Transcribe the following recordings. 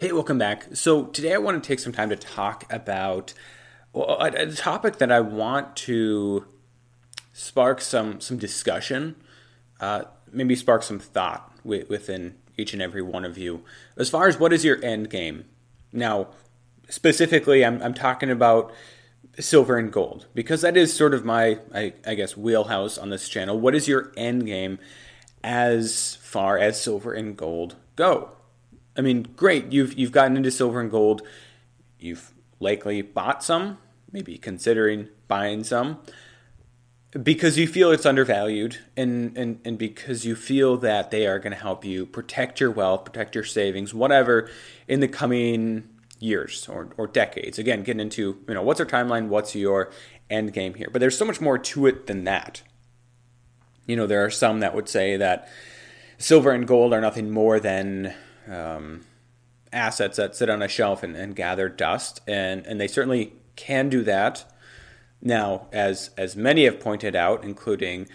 Hey, welcome back. So today I want to take some time to talk about a topic that I want to spark some discussion, maybe spark some thought within each and every one of you. As far as what is your end game? Now, specifically, I'm talking about silver and gold, because that is sort of my, I guess, wheelhouse on this channel. What is your end game as far as silver and gold go? I mean, great, you've gotten into silver and gold. You've likely bought some, maybe considering buying some, because you feel it's undervalued and because you feel that they are going to help you protect your wealth, protect your savings, whatever, in the coming years or decades. Again, getting into, what's our timeline, what's your end game here? But there's so much more to it than that. There are some that would say that silver and gold are nothing more than assets that sit on a shelf and gather dust, and they certainly can do that. Now, as many have pointed out, including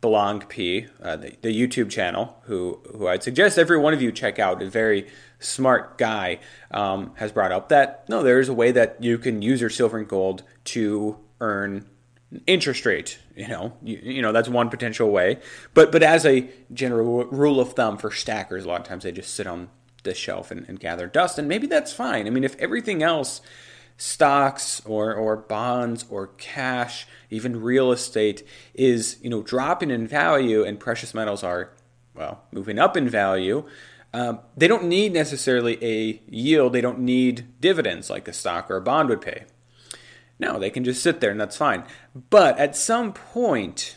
Belong P, the YouTube channel, who I'd suggest every one of you check out, a very smart guy, has brought up that, no, there is a way that you can use your silver and gold to earn interest rate, that's one potential way. But as a general rule of thumb for stackers, a lot of times they just sit on the shelf and gather dust, and maybe that's fine. I mean, if everything else, stocks or bonds or cash, even real estate is, dropping in value and precious metals are, moving up in value, they don't need necessarily a yield. They don't need dividends like a stock or a bond would pay. No, they can just sit there and that's fine. But at some point,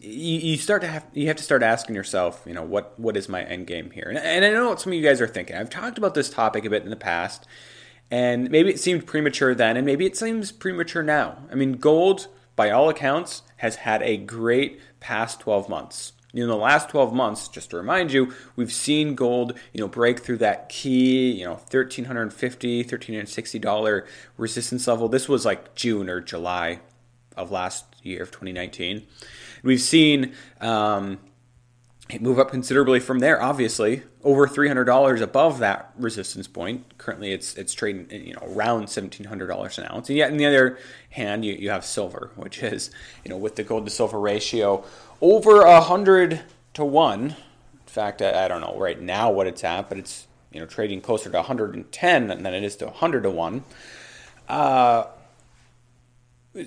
you have to start asking yourself, what is my end game here? And I know what some of you guys are thinking. I've talked about this topic a bit in the past, and maybe it seemed premature then, and maybe it seems premature now. I mean, gold, by all accounts, has had a great past 12 months. In the last 12 months, just to remind you, we've seen gold, break through that key, $1,350, $1,360 resistance level. This was like June or July of last year of 2019. We've seen it move up considerably from there, obviously, over $300 above that resistance point. Currently, it's trading, around $1,700 an ounce. And yet, on the other hand, you have silver, which is, with the gold to silver ratio, over 100 to 1. In fact, I don't know right now what it's at, but it's trading closer to 110 than it is to 100 to 1.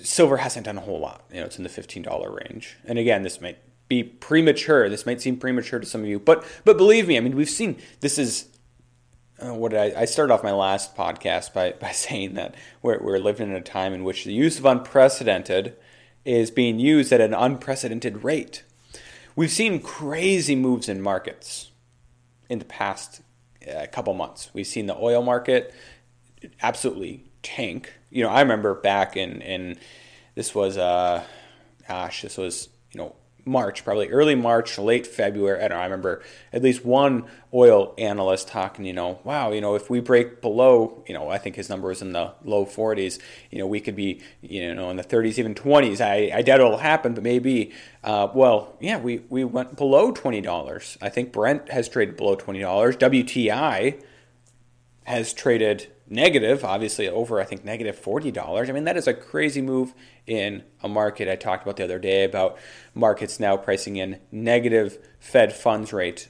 Silver hasn't done a whole lot. It's in the $15 range. And again, this might be premature. This might seem premature to some of you, but believe me, I mean, we've seen this is. I started off my last podcast by saying that we're living in a time in which the use of unprecedented is being used at an unprecedented rate. We've seen crazy moves in markets in the past couple months. We've seen the oil market absolutely tank. I remember back in this was March, probably early March, late February. I don't know. I remember at least one oil analyst talking, if we break below, I think his number was in the low 40s, we could be, in the 30s, even 20s. I doubt it'll happen, but maybe, we went below $20. I think Brent has traded below $20. WTI has traded negative, obviously over, I think, negative $40. I mean, that is a crazy move in a market. I talked about the other day about markets now pricing in negative Fed funds rate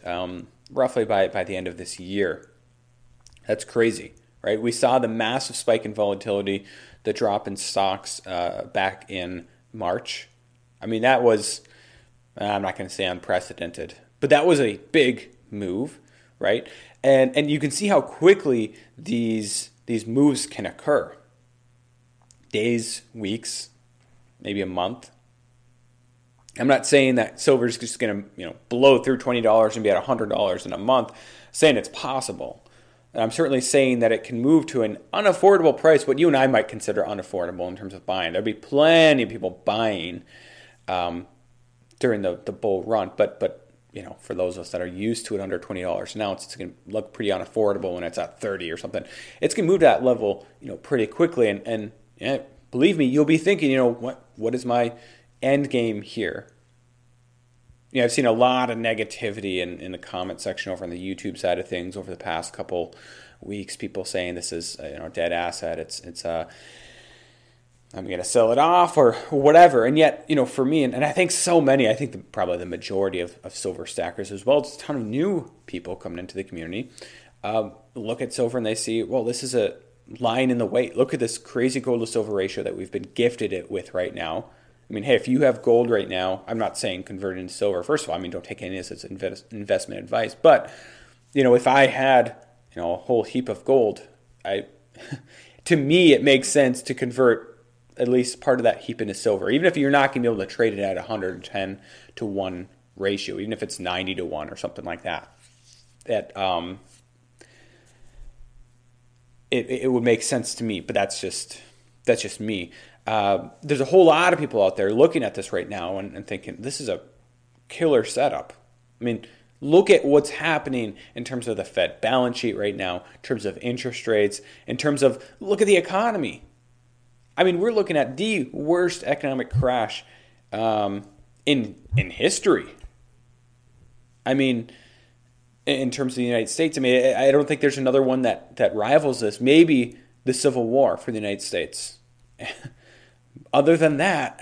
roughly by the end of this year. That's crazy, right? We saw the massive spike in volatility, the drop in stocks back in March. I mean, that was, I'm not going to say unprecedented, but that was a big move, right? And you can see how quickly these moves can occur. Days, weeks, maybe a month. I'm not saying that silver is just going to, blow through $20 and be at $100 in a month. I'm saying it's possible. And I'm certainly saying that it can move to an unaffordable price, what you and I might consider unaffordable in terms of buying. There'd be plenty of people buying during the bull run. But for those of us that are used to it under $20 an ounce, it's going to look pretty unaffordable when it's at 30 or something. It's going to move to that level, pretty quickly. And believe me, you'll be thinking, what is my end game here? I've seen a lot of negativity in the comment section over on the YouTube side of things over the past couple weeks. People saying this is a dead asset. It's I'm going to sell it off or whatever. And yet, for me, and I think so many, I think probably the majority of silver stackers as well, it's a ton of new people coming into the community, look at silver and they see, well, this is a line in the weight. Look at this crazy gold to silver ratio that we've been gifted it with right now. I mean, hey, if you have gold right now, I'm not saying convert it into silver. First of all, don't take any of this as investment advice. But, if I had, a whole heap of gold, to me, it makes sense to convert at least part of that heap into silver. Even if you're not going to be able to trade it at 110 to 1 ratio, even if it's 90 to 1 or something like that, it would make sense to me. But that's just me. There's a whole lot of people out there looking at this right now and thinking, this is a killer setup. Look at what's happening in terms of the Fed balance sheet right now, in terms of interest rates, in terms of, look at the economy. We're looking at the worst economic crash in history. In terms of the United States, I don't think there's another one that rivals this. Maybe the Civil War for the United States. Other than that,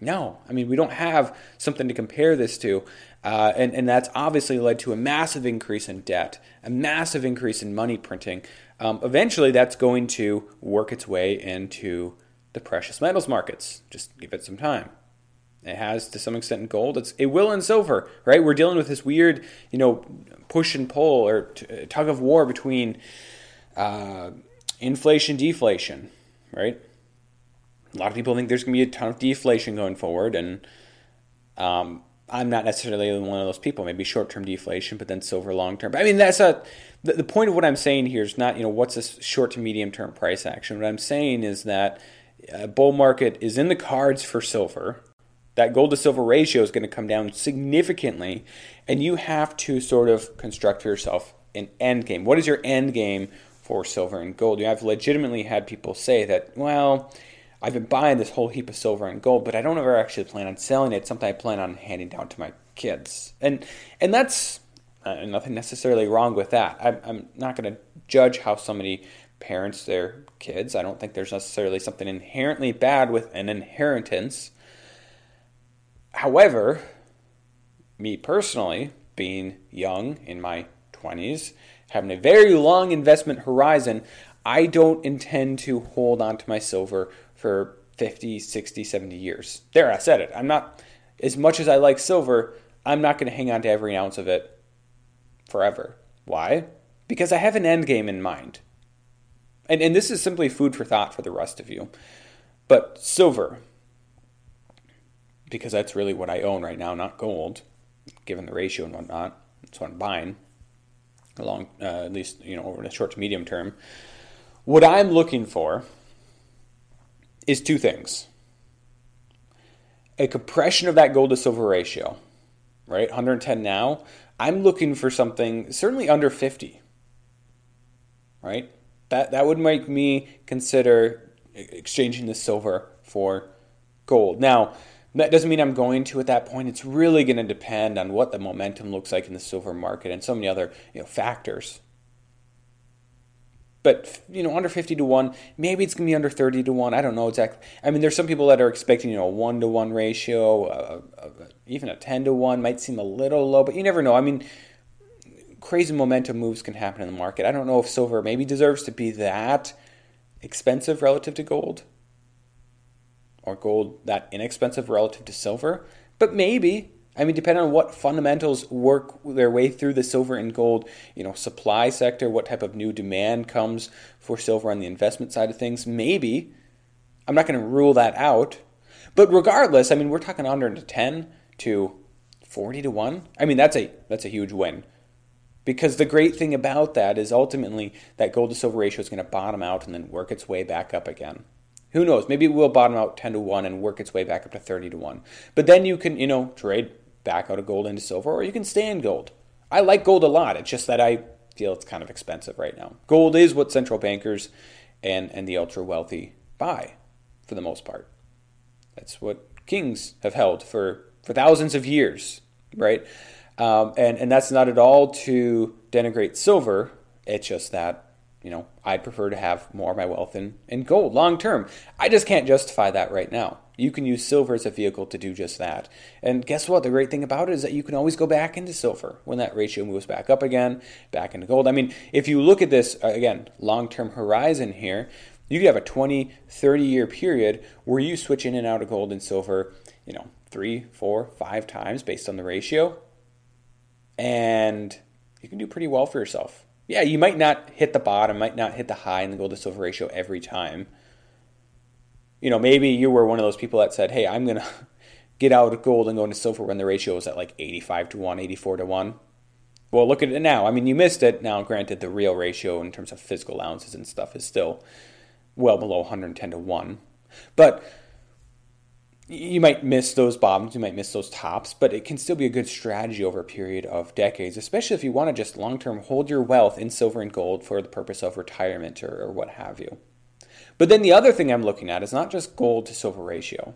no. We don't have something to compare this to. And that's obviously led to a massive increase in debt, a massive increase in money printing. Eventually, that's going to work its way into the precious metals markets. Just give it some time. It has, to some extent, in gold. It will in silver, right? We're dealing with this weird, push and pull or tug of war between inflation, deflation, right? A lot of people think there's going to be a ton of deflation going forward, and I'm not necessarily one of those people. Maybe short-term deflation, but then silver long-term. But the point of what I'm saying here is not, what's this short to medium-term price action. What I'm saying is that a bull market is in the cards for silver. That gold to silver ratio is going to come down significantly, and you have to sort of construct for yourself an end game. What is your end game for silver and gold? I've legitimately had people say that, well, I've been buying this whole heap of silver and gold, but I don't ever actually plan on selling it. It's something I plan on handing down to my kids. And that's nothing necessarily wrong with that. I'm not going to judge how somebody parents their kids. I don't think there's necessarily something inherently bad with an inheritance. However, me personally, being young in my 20s, having a very long investment horizon, I don't intend to hold on to my silver for 50, 60, 70 years. There, I said it. I'm not, as much as I like silver, I'm not going to hang on to every ounce of it forever. Why? Because I have an end game in mind. And this is simply food for thought for the rest of you. But silver, because that's really what I own right now, not gold, given the ratio and whatnot. That's what I'm buying, at least over the short to medium term. What I'm looking for is two things. A compression of that gold to silver ratio, right? 110 now. I'm looking for something certainly under 50, right? That would make me consider exchanging the silver for gold. Now, that doesn't mean I'm going to at that point. It's really going to depend on what the momentum looks like in the silver market and so many other factors. But, under 50 to 1, maybe it's going to be under 30 to 1. I don't know exactly. There's some people that are expecting, a 1 to 1 ratio, even a 10 to 1 might seem a little low, but you never know. Crazy momentum moves can happen in the market. I don't know if silver maybe deserves to be that expensive relative to gold, or gold that inexpensive relative to silver. But maybe, depending on what fundamentals work their way through the silver and gold, supply sector, what type of new demand comes for silver on the investment side of things, maybe. I'm not going to rule that out. But regardless, I mean, we're talking under 10 to 40 to 1. I mean, that's a huge win. Because the great thing about that is ultimately that gold to silver ratio is going to bottom out and then work its way back up again. Who knows? Maybe it will bottom out 10 to 1 and work its way back up to 30 to 1. But then you can, trade back out of gold into silver, or you can stay in gold. I like gold a lot. It's just that I feel it's kind of expensive right now. Gold is what central bankers and the ultra wealthy buy for the most part. That's what kings have held for thousands of years, right? And that's not at all to denigrate silver. It's just that, I prefer to have more of my wealth in gold long term. I just can't justify that right now. You can use silver as a vehicle to do just that. And guess what? The great thing about it is that you can always go back into silver when that ratio moves back up again, back into gold. I mean, if you look at this, again, long-term horizon here, you could have a 20, 30-year period where you switch in and out of gold and silver, 3, 4, 5 times based on the ratio. And you can do pretty well for yourself. Yeah, you might not hit the bottom, might not hit the high in the gold to silver ratio every time. Maybe you were one of those people that said, hey, I'm going to get out of gold and go into silver when the ratio was at like 85 to 1, 84 to 1. Well, look at it now. I mean, you missed it. Now, granted, the real ratio in terms of physical allowances and stuff is still well below 110 to 1. But you might miss those bottoms, you might miss those tops, but it can still be a good strategy over a period of decades, especially if you want to just long-term hold your wealth in silver and gold for the purpose of retirement or what have you. But then the other thing I'm looking at is not just gold to silver ratio.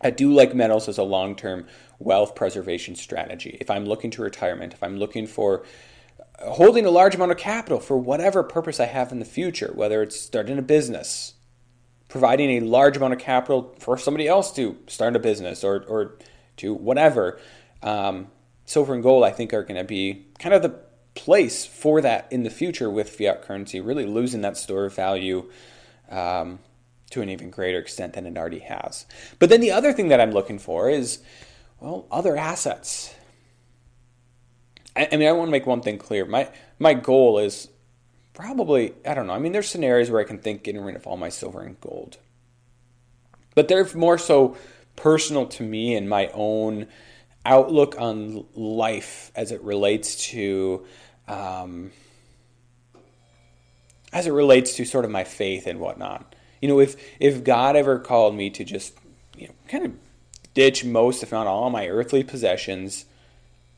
I do like metals as a long-term wealth preservation strategy. If I'm looking to retirement, if I'm looking for holding a large amount of capital for whatever purpose I have in the future, whether it's starting a business, providing a large amount of capital for somebody else to start a business or to whatever, silver and gold I think are going to be kind of the place for that in the future with fiat currency, really losing that store of value to an even greater extent than it already has. But then the other thing that I'm looking for is, well, other assets. I mean, I want to make one thing clear. My goal is probably, I don't know, I mean, there's scenarios where I can think getting rid of all my silver and gold. But they're more so personal to me and my own outlook on life as it relates to sort of my faith and whatnot. If God ever called me to just, kind of ditch most, if not all, my earthly possessions,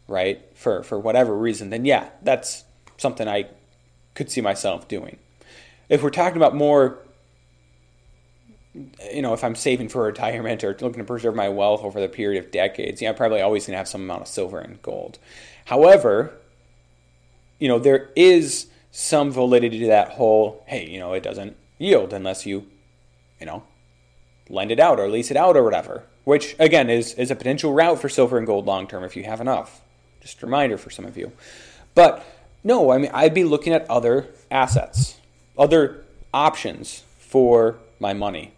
right, for whatever reason, then yeah, that's something I could see myself doing. If we're talking about more, if I'm saving for retirement or looking to preserve my wealth over the period of decades, I'm probably always going to have some amount of silver and gold. However, there is some validity to that whole, hey, it doesn't yield unless you, lend it out or lease it out or whatever, which again is a potential route for silver and gold long term if you have enough. Just a reminder for some of you. But no, I mean, I'd be looking at other assets, other options for my money.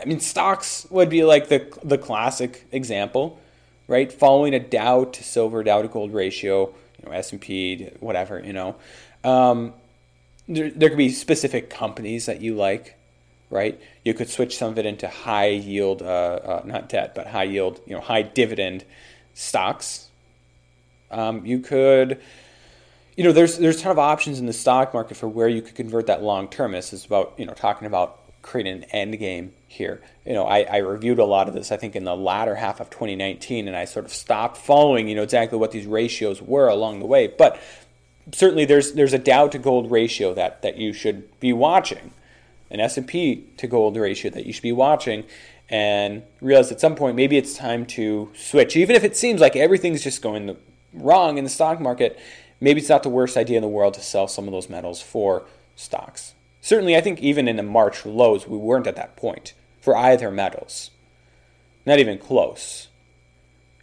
I mean, stocks would be like the classic example, right? Following a Dow to silver, Dow to gold ratio, S&P, whatever, There could be specific companies that you like, right? You could switch some of it into high yield, not debt, but high yield, high dividend stocks. You could... There's a ton of options in the stock market for where you could convert that long term. This is about, talking about creating an end game here. I reviewed a lot of this, I think, in the latter half of 2019, and I sort of stopped following, exactly what these ratios were along the way. But certainly there's a Dow to gold ratio that you should be watching, an S&P to gold ratio that you should be watching, and realize at some point maybe it's time to switch. Even if it seems like everything's just going wrong in the stock market, maybe it's not the worst idea in the world to sell some of those metals for stocks. Certainly, I think even in the March lows, we weren't at that point for either metals. Not even close.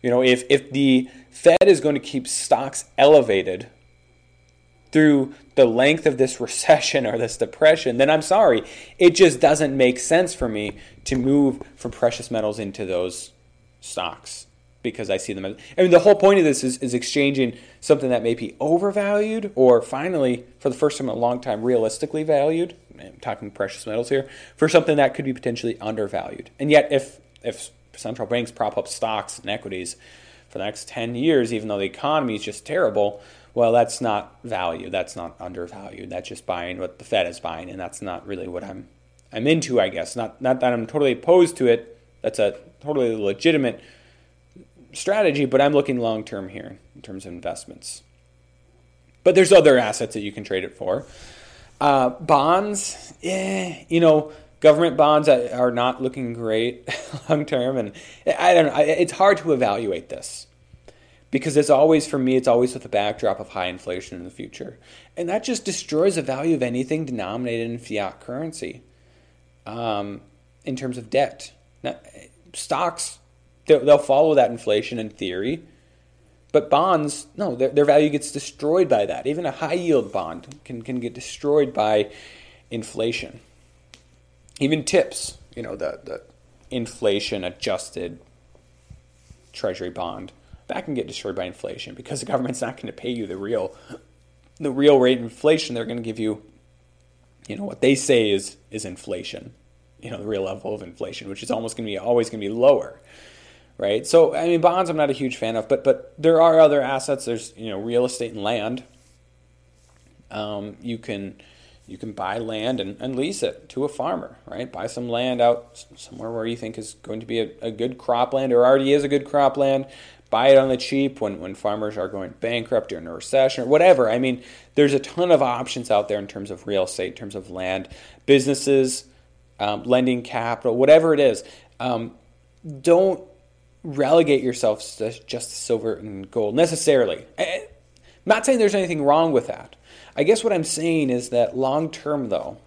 If the Fed is going to keep stocks elevated through the length of this recession or this depression, then I'm sorry. It just doesn't make sense for me to move from precious metals into those stocks. Because I see them as, the whole point of this is exchanging something that may be overvalued or finally, for the first time in a long time, realistically valued, I'm talking precious metals here, for something that could be potentially undervalued. And yet if central banks prop up stocks and equities for the next 10 years, even though the economy is just terrible, well, that's not value. That's not undervalued. That's just buying what the Fed is buying, and that's not really what I'm into, I guess. Not that I'm totally opposed to it. That's a totally legitimate strategy, but I'm looking long-term here in terms of investments. But there's other assets that you can trade it for. Bonds, government bonds are not looking great long-term, and I don't know. It's hard to evaluate this because it's always, for me, it's always with the backdrop of high inflation in the future. And that just destroys the value of anything denominated in fiat currency in terms of debt. Now, stocks, they'll follow that inflation in theory, but bonds, no, their value gets destroyed by that. Even a high-yield bond can get destroyed by inflation. Even TIPS, the inflation-adjusted treasury bond, that can get destroyed by inflation because the government's not going to pay you the real rate of inflation. They're going to give you, what they say is inflation, the real level of inflation, which is always going to be lower, right? So, bonds I'm not a huge fan of, but there are other assets. There's, real estate and land. You can buy land and lease it to a farmer, right? Buy some land out somewhere where you think is going to be a good cropland or already is a good cropland. Buy it on the cheap when farmers are going bankrupt during a recession or whatever. There's a ton of options out there in terms of real estate, in terms of land, businesses, lending capital, whatever it is. Don't relegate yourself to just silver and gold necessarily. I'm not saying there's anything wrong with that. I guess what I'm saying is that long term, though,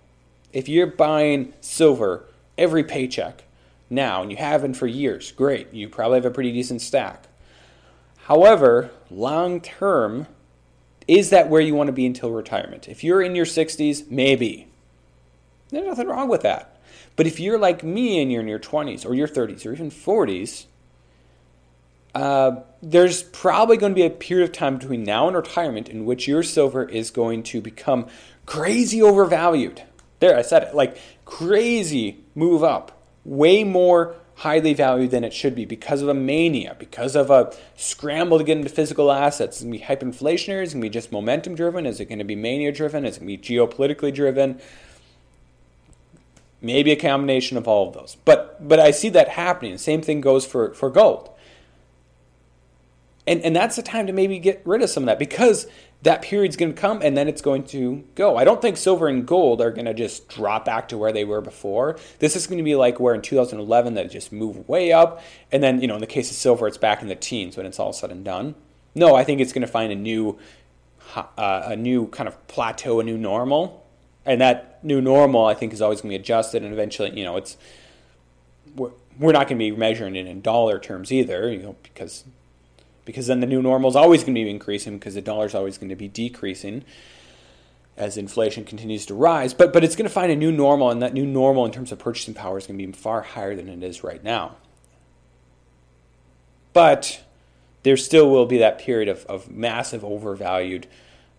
if you're buying silver every paycheck now, and you haven't for years, great. You probably have a pretty decent stack. However, long term, is that where you want to be until retirement? If you're in your 60s, maybe. There's nothing wrong with that. But if you're like me and you're in your 20s or your 30s or even 40s, there's probably going to be a period of time between now and retirement in which your silver is going to become crazy overvalued. There, I said it, like crazy move up, way more highly valued than it should be because of a mania, because of a scramble to get into physical assets. It's going to be hyperinflationary, it's going to be just momentum driven, is it going to be mania driven, is it going to be geopolitically driven? Maybe a combination of all of those. But I see that happening. Same thing goes for gold. And that's the time to maybe get rid of some of that because that period's going to come and then it's going to go. I don't think silver and gold are going to just drop back to where they were before. This is going to be like where in 2011 they just move way up. And then, in the case of silver, it's back in the teens when it's all said and done. No, I think it's going to find a new kind of plateau, a new normal. And that new normal, I think, is always going to be adjusted. And eventually, we're not going to be measuring it in dollar terms either, because then the new normal is always going to be increasing because the dollar is always going to be decreasing as inflation continues to rise. But it's going to find a new normal, and that new normal in terms of purchasing power is going to be far higher than it is right now. But there still will be that period of massive overvalued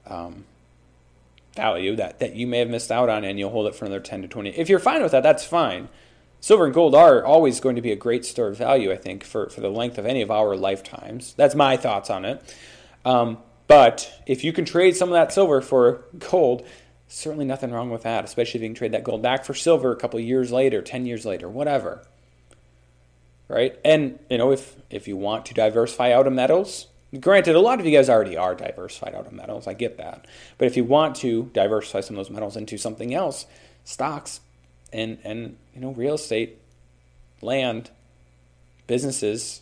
value that you may have missed out on, and you'll hold it for another 10 to 20. If you're fine with that, that's fine. Silver and gold are always going to be a great store of value, I think, for the length of any of our lifetimes. That's my thoughts on it. But if you can trade some of that silver for gold, certainly nothing wrong with that, especially if you can trade that gold back for silver a couple of years later, 10 years later, whatever. Right? And, if you want to diversify out of metals, granted, a lot of you guys already are diversified out of metals. I get that. But if you want to diversify some of those metals into something else, stocks, and real estate, land, businesses,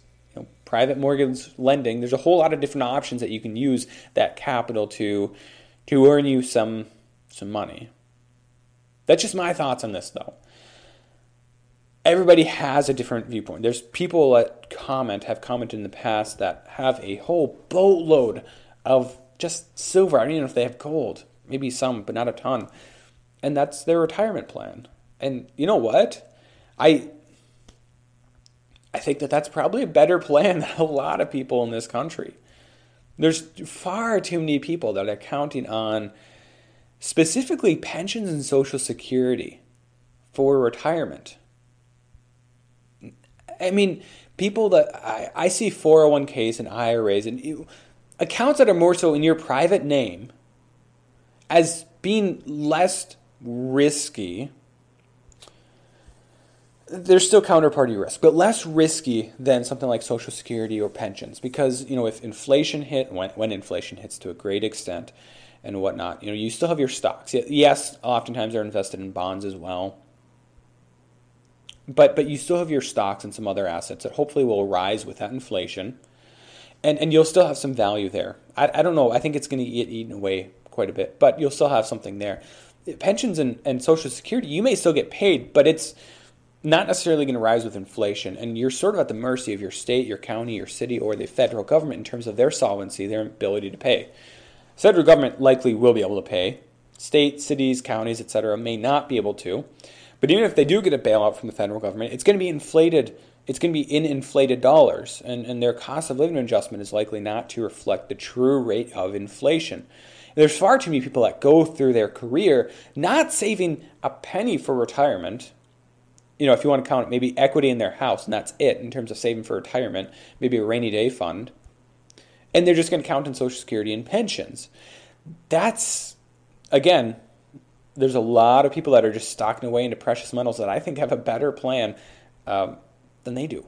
private mortgage lending. There's a whole lot of different options that you can use that capital to earn you some money. That's just my thoughts on this, though. Everybody has a different viewpoint. There's people that have commented in the past that have a whole boatload of just silver. I don't even know if they have gold. Maybe some, but not a ton. And that's their retirement plan. And you know what? I think that's probably a better plan than a lot of people in this country. There's far too many people that are counting on specifically pensions and Social Security for retirement. I mean, people that I see 401ks and IRAs and accounts that are more so in your private name as being less risky. There's still counterparty risk, but less risky than something like Social Security or pensions, because if inflation hit, when inflation hits to a great extent and whatnot, you still have your stocks. Yes, oftentimes they're invested in bonds as well, but you still have your stocks and some other assets that hopefully will rise with that inflation, and you'll still have some value there. I don't know. I think it's going to get eaten away quite a bit, but you'll still have something there. Pensions and Social Security, you may still get paid, but it's not necessarily going to rise with inflation, and you're sort of at the mercy of your state, your county, your city, or the federal government in terms of their solvency, their ability to pay. Federal government likely will be able to pay. State, cities, counties, etc. may not be able to. But even if they do get a bailout from the federal government, it's going to be inflated. It's going to be in inflated dollars, and their cost of living adjustment is likely not to reflect the true rate of inflation. There's far too many people that go through their career not saving a penny for retirement. If you want to count maybe equity in their house, and that's it in terms of saving for retirement, maybe a rainy day fund, and they're just going to count in Social Security and pensions. That's, again, there's a lot of people that are just stocking away into precious metals that I think have a better plan than they do.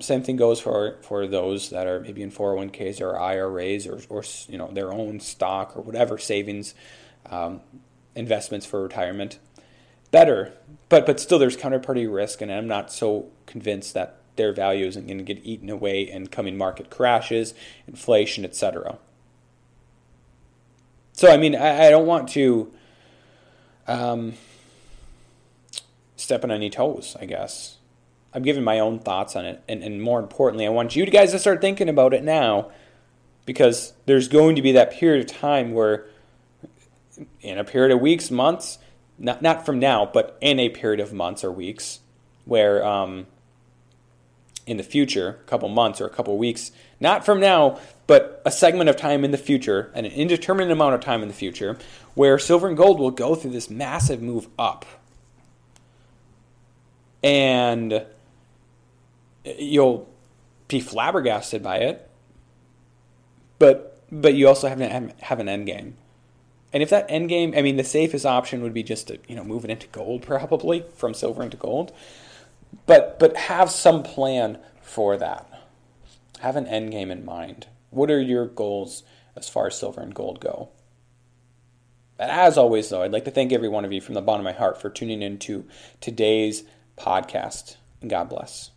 Same thing goes for those that are maybe in 401ks or IRAs or their own stock or whatever savings investments for retirement. Better, but still there's counterparty risk, and I'm not so convinced that their value isn't going to get eaten away in coming market crashes, inflation, etc. So I don't want to step on any toes, I guess. I'm giving my own thoughts on it, and more importantly, I want you guys to start thinking about it now, because there's going to be that period of time where, in a period of weeks, months, not from now, but in a period of months or weeks, where in the future, a couple months or a couple weeks, not from now, but a segment of time in the future, and an indeterminate amount of time in the future, where silver and gold will go through this massive move up. And you'll be flabbergasted by it, but you also have an end game. And if that end game, the safest option would be just to, move it into gold, probably from silver into gold, but have some plan for that. Have an end game in mind. What are your goals as far as silver and gold go? And as always, though, I'd like to thank every one of you from the bottom of my heart for tuning in to today's podcast. And God bless.